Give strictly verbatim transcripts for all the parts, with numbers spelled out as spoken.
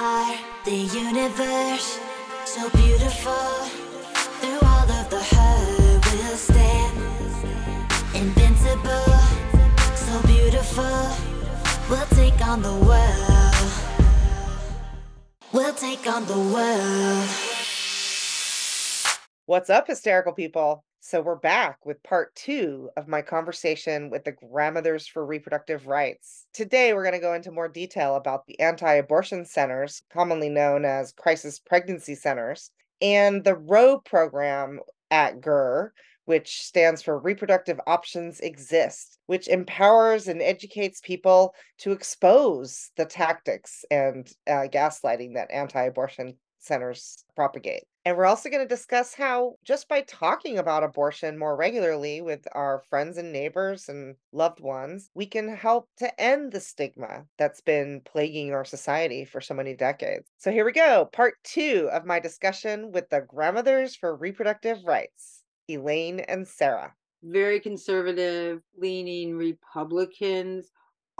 are the universe, so beautiful. Through all of the hurt we'll stand, invincible, so beautiful. We'll take on the world, we'll take on the world. What's up, hysterical people? So we're back with part two of my conversation with the Grandmothers for Reproductive Rights. Today, we're going to go into more detail about the anti-abortion centers, commonly known as crisis pregnancy centers, and the R O E program at G E R, which stands for Reproductive Options Exist, which empowers and educates people to expose the tactics and uh, gaslighting that anti-abortion centers propagate. And we're also going to discuss how just by talking about abortion more regularly with our friends and neighbors and loved ones, we can help to end the stigma that's been plaguing our society for so many decades. So here we go, part two of my discussion with the Grandmothers for Reproductive Rights, Elaine and Sarah. Very conservative leaning Republicans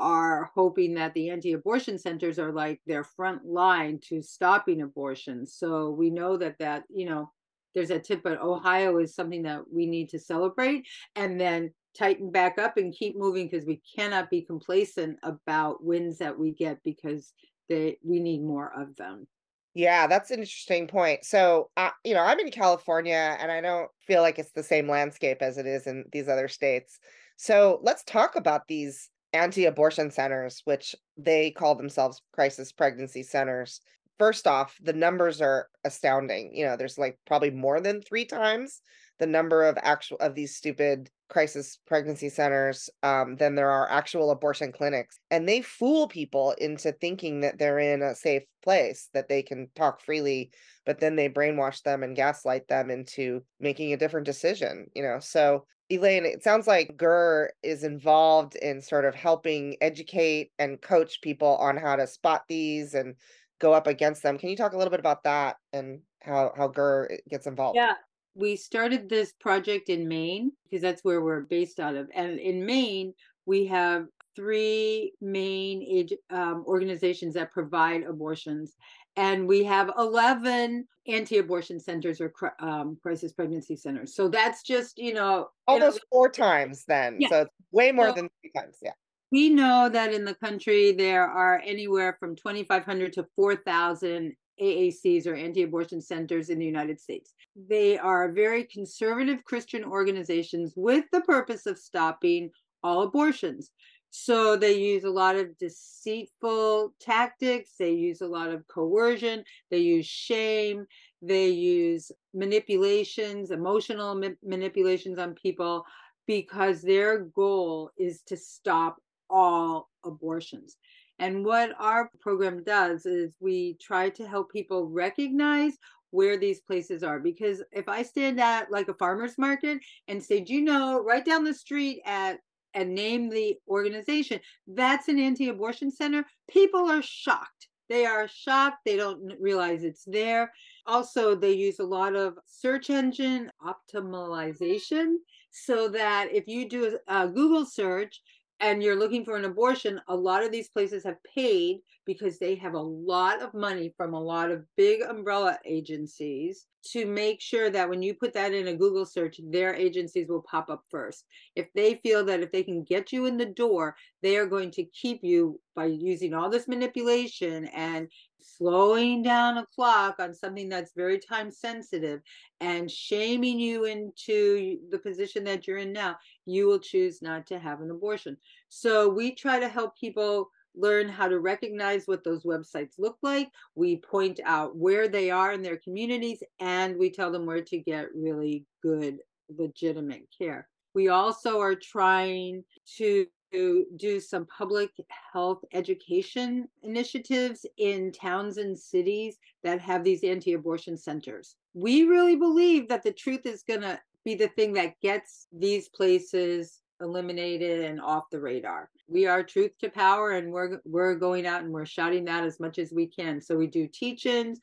are hoping that the anti-abortion centers are like their front line to stopping abortion. So we know that that, you know, there's a tip, but Ohio is something that we need to celebrate and then tighten back up and keep moving, because we cannot be complacent about wins that we get, because they, we need more of them. Yeah, that's an interesting point. So, uh, you know, I'm in California and I don't feel like it's the same landscape as it is in these other states. So let's talk about these anti-abortion centers, which they call themselves crisis pregnancy centers. First off, the numbers are astounding. You know, there's like probably more than three times the number of actual of these stupid crisis pregnancy centers um, than there are actual abortion clinics. And they fool people into thinking that they're in a safe place, that they can talk freely, but then they brainwash them and gaslight them into making a different decision, you know? So Elaine, it sounds like G E R is involved in sort of helping educate and coach people on how to spot these and go up against them. Can you talk a little bit about that and how, how G E R gets involved? Yeah. We started this project in Maine because that's where we're based out of. And in Maine, we have three main um, organizations that provide abortions. And we have eleven anti-abortion centers or um, crisis pregnancy centers. So that's just, you know. Almost you know, four times then. Yeah. So it's way more so than three times. Yeah. We know that in the country, there are anywhere from twenty-five hundred to four thousand A A Cs or anti-abortion centers in the United States. They are very conservative Christian organizations with the purpose of stopping all abortions. So they use a lot of deceitful tactics. They use a lot of coercion. They use shame. They use manipulations, emotional ma- manipulations on people, because their goal is to stop all abortions. And what our program does is we try to help people recognize where these places are. Because if I stand at like a farmer's market and say, do you know, right down the street at and name the organization, that's an anti-abortion center, people are shocked. They are shocked. They don't realize it's there. Also, they use a lot of search engine optimization, so that if you do a Google search and you're looking for an abortion, a lot of these places have paid, because they have a lot of money from a lot of big umbrella agencies, to make sure that when you put that in a Google search, their agencies will pop up first. If they feel that if they can get you in the door, they are going to keep you by using all this manipulation and slowing down a clock on something that's very time sensitive and shaming you into the position that you're in now, you will choose not to have an abortion. So we try to help people learn how to recognize what those websites look like. We point out where they are in their communities, and we tell them where to get really good, legitimate care. We also are trying to do some public health education initiatives in towns and cities that have these anti-abortion centers. We really believe that the truth is going to be the thing that gets these places eliminated and off the radar. We are truth to power, and we're we're going out and we're shouting that as much as we can. So we do teach-ins,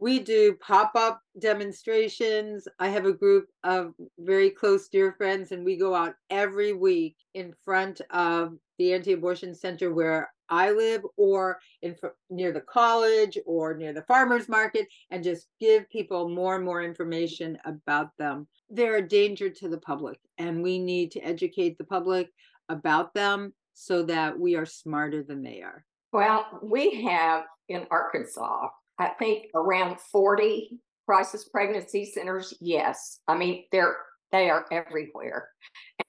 we do pop-up demonstrations. I have a group of very close dear friends, and we go out every week in front of the anti-abortion center where I live, or in near the college or near the farmer's market, and just give people more and more information about them. They're a danger to the public, and we need to educate the public about them so that we are smarter than they are. Well, we have in Arkansas, I think around forty crisis pregnancy centers. Yes. I mean, they're, they are everywhere.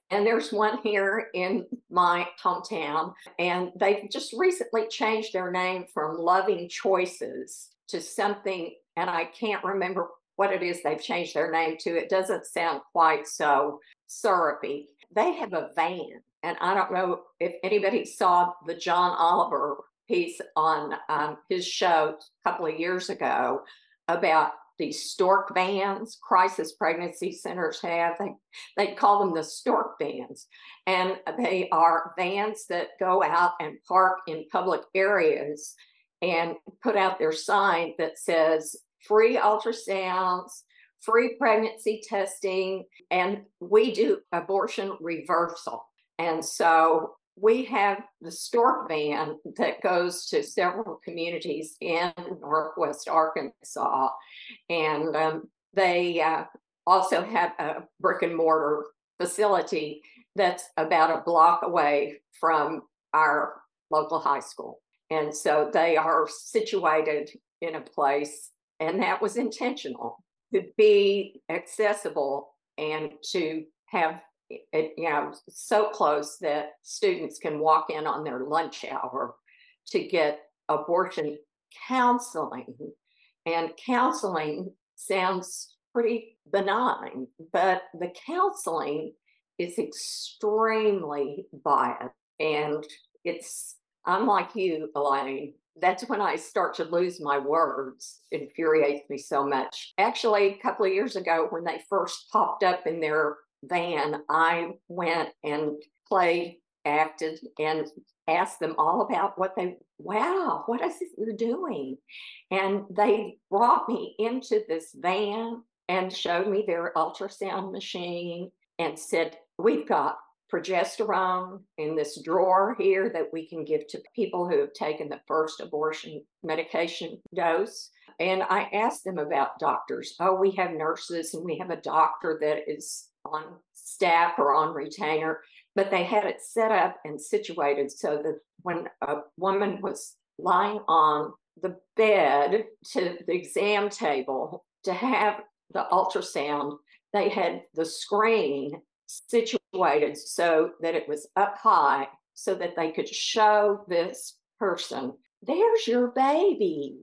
And there's one here in my hometown, and they've just recently changed their name from Loving Choices to something, and I can't remember what it is they've changed their name to. It doesn't sound quite so syrupy. They have a van, and I don't know if anybody saw the John Oliver piece on um, his show a couple of years ago about these stork vans crisis pregnancy centers have. They, they call them the stork vans. And they are vans that go out and park in public areas and put out their sign that says free ultrasounds, free pregnancy testing, and we do abortion reversal. And so we have the stork van that goes to several communities in Northwest Arkansas, and um, they uh, also have a brick and mortar facility that's about a block away from our local high school. And so they are situated in a place, and that was intentional, to be accessible and to have It, you know, so close that students can walk in on their lunch hour to get abortion counseling. And counseling sounds pretty benign, but the counseling is extremely biased. And it's, I'm like you, Elaine, that's when I start to lose my words. It infuriates me so much. Actually, a couple of years ago, when they first popped up in their van, I went and played, acted, and asked them all about what they, wow, what is it you're doing? And they brought me into this van and showed me their ultrasound machine and said, we've got progesterone in this drawer here that we can give to people who have taken the first abortion medication dose. And I asked them about doctors. Oh, we have nurses and we have a doctor that is on staff or on retainer, but they had it set up and situated so that when a woman was lying on the bed to the exam table to have the ultrasound, they had the screen situated so that it was up high so that they could show this person, there's your baby,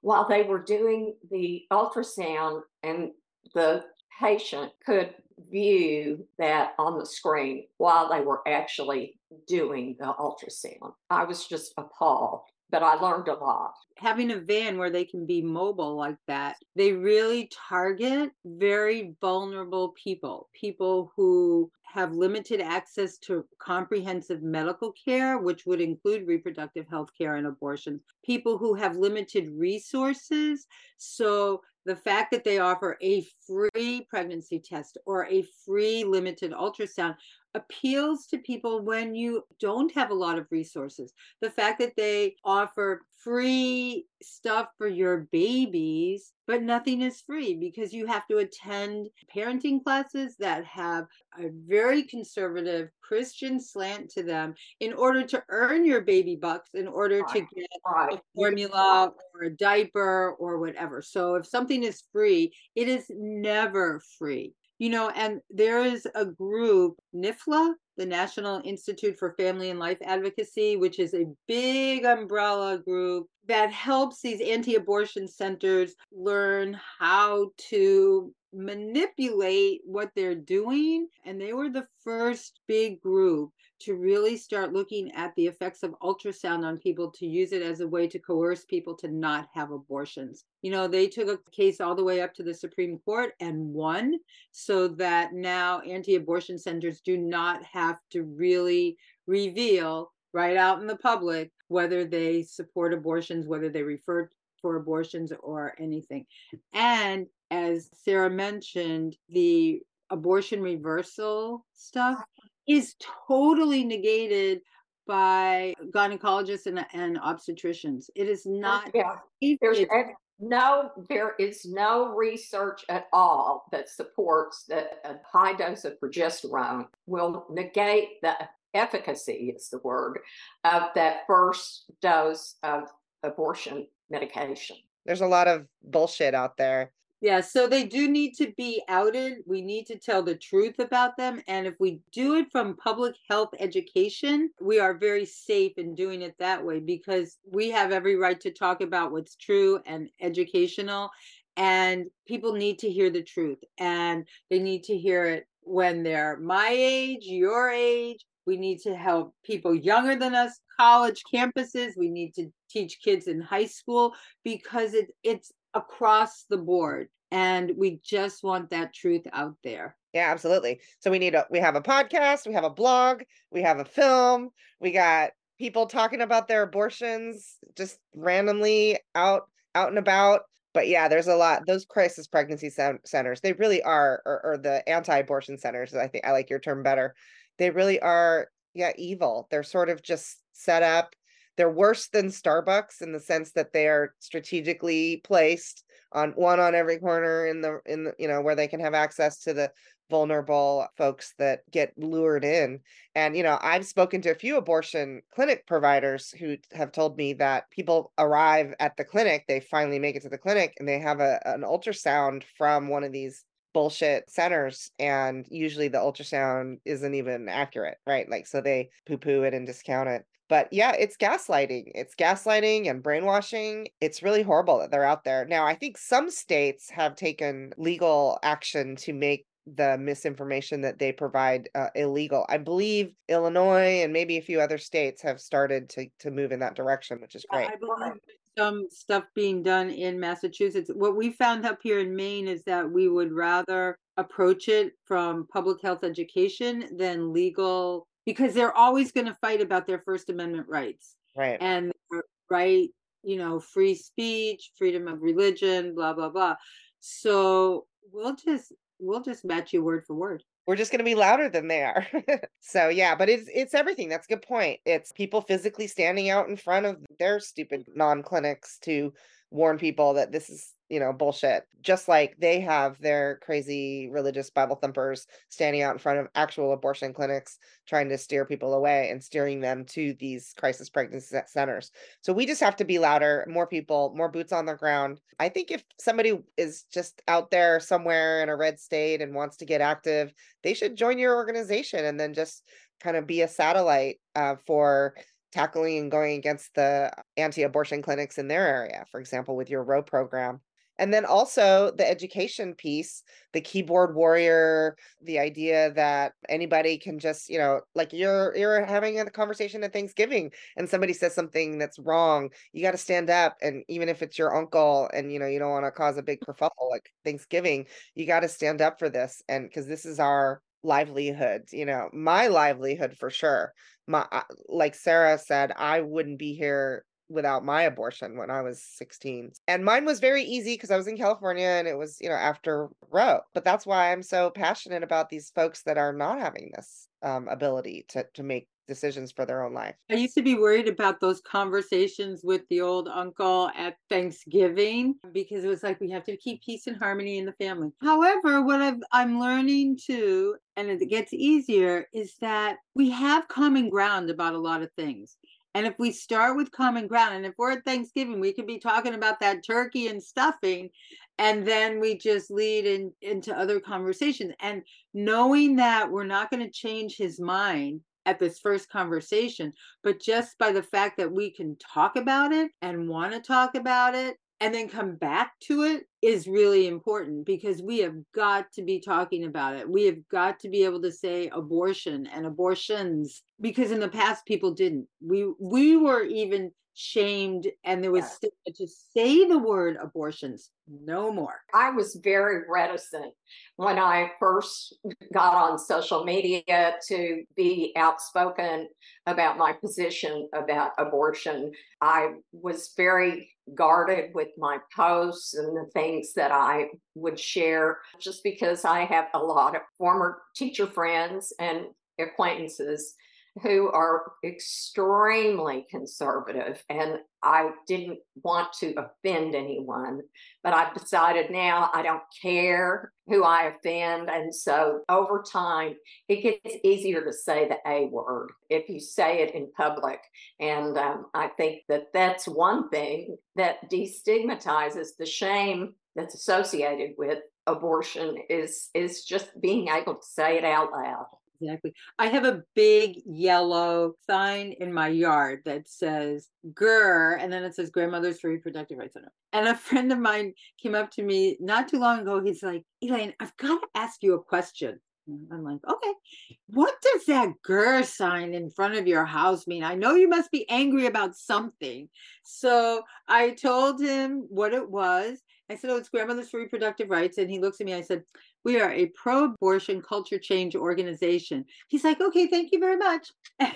while they were doing the ultrasound, and the patient could view that on the screen while they were actually doing the ultrasound. I was just appalled, but I learned a lot. Having a van where they can be mobile like that, they really target very vulnerable people, people who have limited access to comprehensive medical care, which would include reproductive health care and abortion, people who have limited resources. So the fact that they offer a free pregnancy test or a free limited ultrasound appeals to people when you don't have a lot of resources. The fact that they offer free stuff for your babies, but nothing is free because you have to attend parenting classes that have a very conservative Christian slant to them in order to earn your baby bucks, in order to get a formula or a diaper or whatever. So if something is free, it is never free. You know, and there is a group, NIFLA, the National Institute for Family and Life Advocacy, which is a big umbrella group that helps these anti-abortion centers learn how to manipulate what they're doing. And they were the first big group to really start looking at the effects of ultrasound on people, to use it as a way to coerce people to not have abortions. You know, they took a case all the way up to the Supreme Court and won, so that now anti-abortion centers do not have to really reveal right out in the public whether they support abortions, whether they refer for abortions or anything. And as Sarah mentioned, the abortion reversal stuff is totally negated by gynecologists and, and obstetricians. It is not. Yeah. There's no, there is no research at all that supports that a high dose of progesterone will negate the efficacy, is the word, of that first dose of abortion medication. There's a lot of bullshit out there. Yeah, so they do need to be outed. We need to tell the truth about them. And if we do it from public health education, we are very safe in doing it that way, because we have every right to talk about what's true and educational. And people need to hear the truth. And they need to hear it when they're my age, your age. We need to help people younger than us, college campuses. We need to teach kids in high school, because it, it's across the board. And we just want that truth out there. Yeah, absolutely. So we need a, we have a podcast, we have a blog, we have a film, we got people talking about their abortions just randomly out, out and about. But yeah, there's a lot. Those crisis pregnancy centers, they really are, or, or the anti-abortion centers, I think I like your term better. They really are, yeah, evil. They're sort of just set up. They're worse than Starbucks in the sense that they are strategically placed on one on every corner in the, in the, you know, where they can have access to the vulnerable folks that get lured in. And, you know, I've spoken to a few abortion clinic providers who have told me that people arrive at the clinic, they finally make it to the clinic, and they have a, an ultrasound from one of these bullshit centers, and usually the ultrasound isn't even accurate, right? Like, so they poo-poo it and discount it. But yeah, it's gaslighting. It's gaslighting and brainwashing. It's really horrible that they're out there. Now, I think some states have taken legal action to make the misinformation that they provide uh, illegal. I believe Illinois and maybe a few other states have started to to move in that direction, which is great. I believe some stuff being done in Massachusetts. What we found up here in Maine is that we would rather approach it from public health education than legal, because they're always going to fight about their First Amendment rights. Right. And right, you know, free speech, freedom of religion, blah, blah, blah. So we'll just we'll just match you word for word. We're just going to be louder than they are. So yeah, but it's it's everything. That's a good point. It's people physically standing out in front of their stupid non-clinics to warn people that this is, you know, bullshit. Just like they have their crazy religious Bible thumpers standing out in front of actual abortion clinics, trying to steer people away and steering them to these crisis pregnancy centers. So we just have to be louder, more people, more boots on the ground. I think if somebody is just out there somewhere in a red state and wants to get active, they should join your organization and then just kind of be a satellite uh, for tackling and going against the anti-abortion clinics in their area, for example, with your Roe program. And then also the education piece, the keyboard warrior, the idea that anybody can just, you know, like you're you're having a conversation at Thanksgiving and somebody says something that's wrong, you got to stand up. And even if it's your uncle and, you know, you don't want to cause a big kerfuffle like Thanksgiving, you got to stand up for this. And because this is our livelihood, you know, my livelihood for sure. My, like Sarah said, I wouldn't be here without my abortion when I was sixteen. And mine was very easy because I was in California and it was, you know, after Roe. But that's why I'm so passionate about these folks that are not having this um, ability to, to make decisions for their own life. I used to be worried about those conversations with the old uncle at Thanksgiving, because it was like, we have to keep peace and harmony in the family. However, what I've, I'm learning too, and it gets easier, is that we have common ground about a lot of things. And if we start with common ground, and if we're at Thanksgiving, we could be talking about that turkey and stuffing, and then we just lead in, into other conversations. And knowing that we're not going to change his mind at this first conversation, but just by the fact that we can talk about it and want to talk about it and then come back to it is really important, because we have got to be talking about it. We have got to be able to say abortion and abortions, because in the past people didn't. We we were even shamed, and there was yeah. stigma to say the word abortions. No more. I was very reticent when I first got on social media to be outspoken about my position about abortion. I was very guarded with my posts and the things that I would share, just because I have a lot of former teacher friends and acquaintances who are extremely conservative, and I didn't want to offend anyone, but I've decided now I don't care who I offend. And so over time, it gets easier to say the A word if you say it in public. And um, I think that that's one thing that destigmatizes the shame that's associated with abortion is, is just being able to say it out loud. Exactly. I have a big yellow sign in my yard that says G R R, and then it says Grandmothers for Reproductive Rights. And a friend of mine came up to me not too long ago. He's like, Elaine, I've got to ask you a question. I'm like, okay, what does that G R R sign in front of your house mean? I know you must be angry about something. So I told him what it was. I said, oh, it's Grandmothers for Reproductive Rights. And he looks at me, I said, we are a pro-abortion culture change organization. He's like, okay, thank you very much.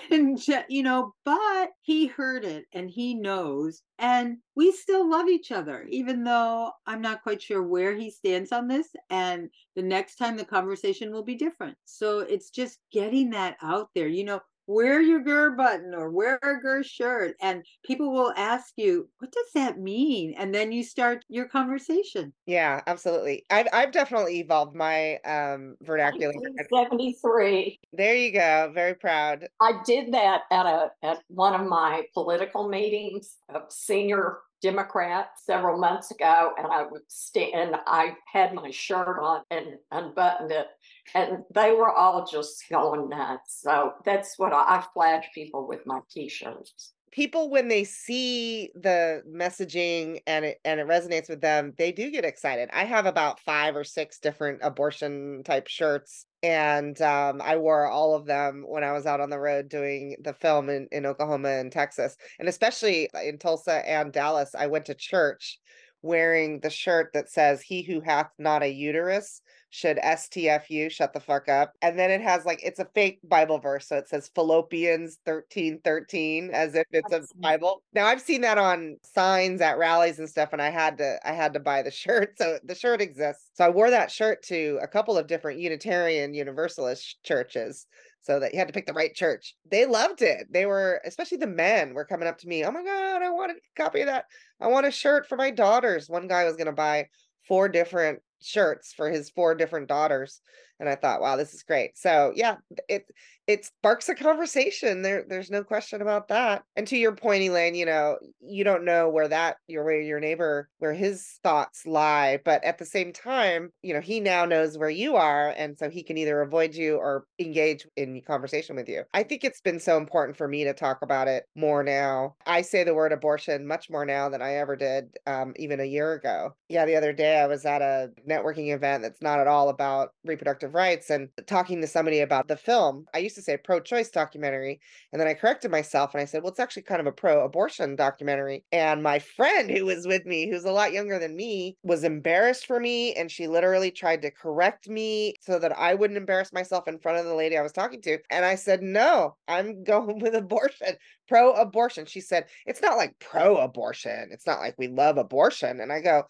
And, you know, but he heard it and he knows, and we still love each other, even though I'm not quite sure where he stands on this. And the next time the conversation will be different. So it's just getting that out there, you know, wear your G R R button or wear a G R R shirt, and people will ask you, what does that mean? And then you start your conversation. Yeah, absolutely. I've, I've definitely evolved my um, vernacular. nineteen seventy-three. There you go. Very proud. I did that at a at one of my political meetings of senior Democrats several months ago, and I would stand, I had my shirt on and unbuttoned it, and they were all just going nuts. So that's what I, I flash people with my t-shirts. People, when they see the messaging and it, and it resonates with them, they do get excited. I have about five or six different abortion type shirts, and um, I wore all of them when I was out on the road doing the film in, in Oklahoma and Texas, and especially in Tulsa and Dallas. I went to church wearing the shirt that says, "He who hath not a uterus should S T F U, shut the fuck up." And then it has like, it's a fake Bible verse. So it says Philippians thirteen thirteen, as if it's a Bible. Now I've seen that on signs at rallies and stuff, and I had to, I had to buy the shirt. So the shirt exists. So I wore that shirt to a couple of different Unitarian Universalist churches, so that you had to pick the right church. They loved it. They were, especially the men were coming up to me. Oh my God, I want a copy of that. I want a shirt for my daughters. One guy was going to buy four different shirts for his four different daughters. And I thought, wow, this is great. So yeah, it, it sparks a conversation. There, there's no question about that. And to your point, Elaine, you know, you don't know where that, your, where your neighbor, where his thoughts lie, but at the same time, you know, he now knows where you are. And so he can either avoid you or engage in conversation with you. I think it's been so important for me to talk about it more now. I say the word abortion much more now than I ever did, um, even a year ago. Yeah. The other day I was at a networking event that's not at all about reproductive rights, and talking to somebody about the film. I used to say pro-choice documentary, and then I corrected myself and I said, well, it's actually kind of a pro-abortion documentary. And my friend who was with me, who's a lot younger than me, was embarrassed for me, and she literally tried to correct me so that I wouldn't embarrass myself in front of the lady I was talking to. And I said, no, I'm going with abortion, pro-abortion. She said, it's not like pro-abortion. It's not like we love abortion. And I go,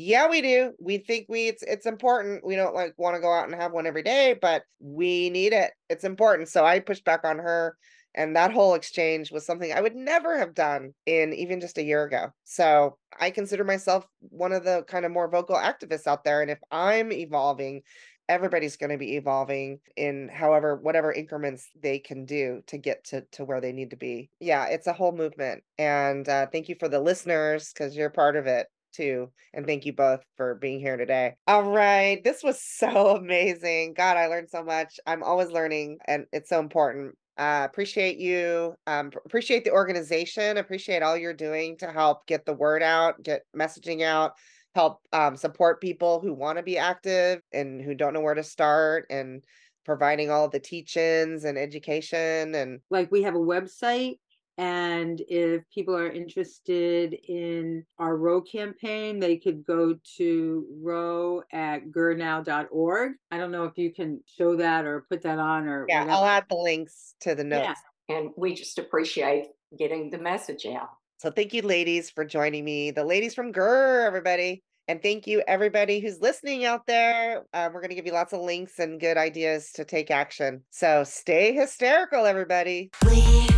yeah, we do. We think we it's it's important. We don't like want to go out and have one every day, but we need it. It's important. So I pushed back on her, and that whole exchange was something I would never have done in even just a year ago. So I consider myself one of the kind of more vocal activists out there. And if I'm evolving, everybody's going to be evolving in however, whatever increments they can do to get to, to where they need to be. Yeah, it's a whole movement. And uh, thank you for the listeners, because you're part of it too. And thank you both for being here today. All right. This was so amazing. God, I learned so much. I'm always learning, and it's so important. Uh, appreciate you. Um, appreciate the organization. Appreciate all you're doing to help get the word out, get messaging out, help um, support people who want to be active and who don't know where to start, and providing all of the teach-ins and education. And like, we have a website. And if people are interested in our R O W campaign, they could go to row at g r r now dot org. I don't know if you can show that or put that on, or yeah, whatever. I'll add the links to the notes. Yeah. And we just appreciate getting the message out. So thank you, ladies, for joining me. The ladies from G R R, everybody. And thank you, everybody who's listening out there. Um, we're going to give you lots of links and good ideas to take action. So stay hysterical, everybody. We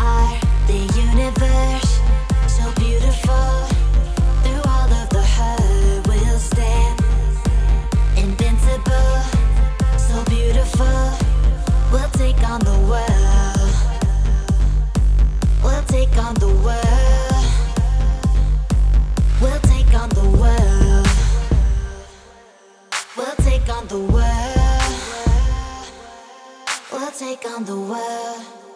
are the universe, so beautiful. Through all of the hurt, we'll stand invincible, so beautiful. We'll take on the world. We'll take on the world. We'll take on the world. We'll take on the world. We'll take on the world.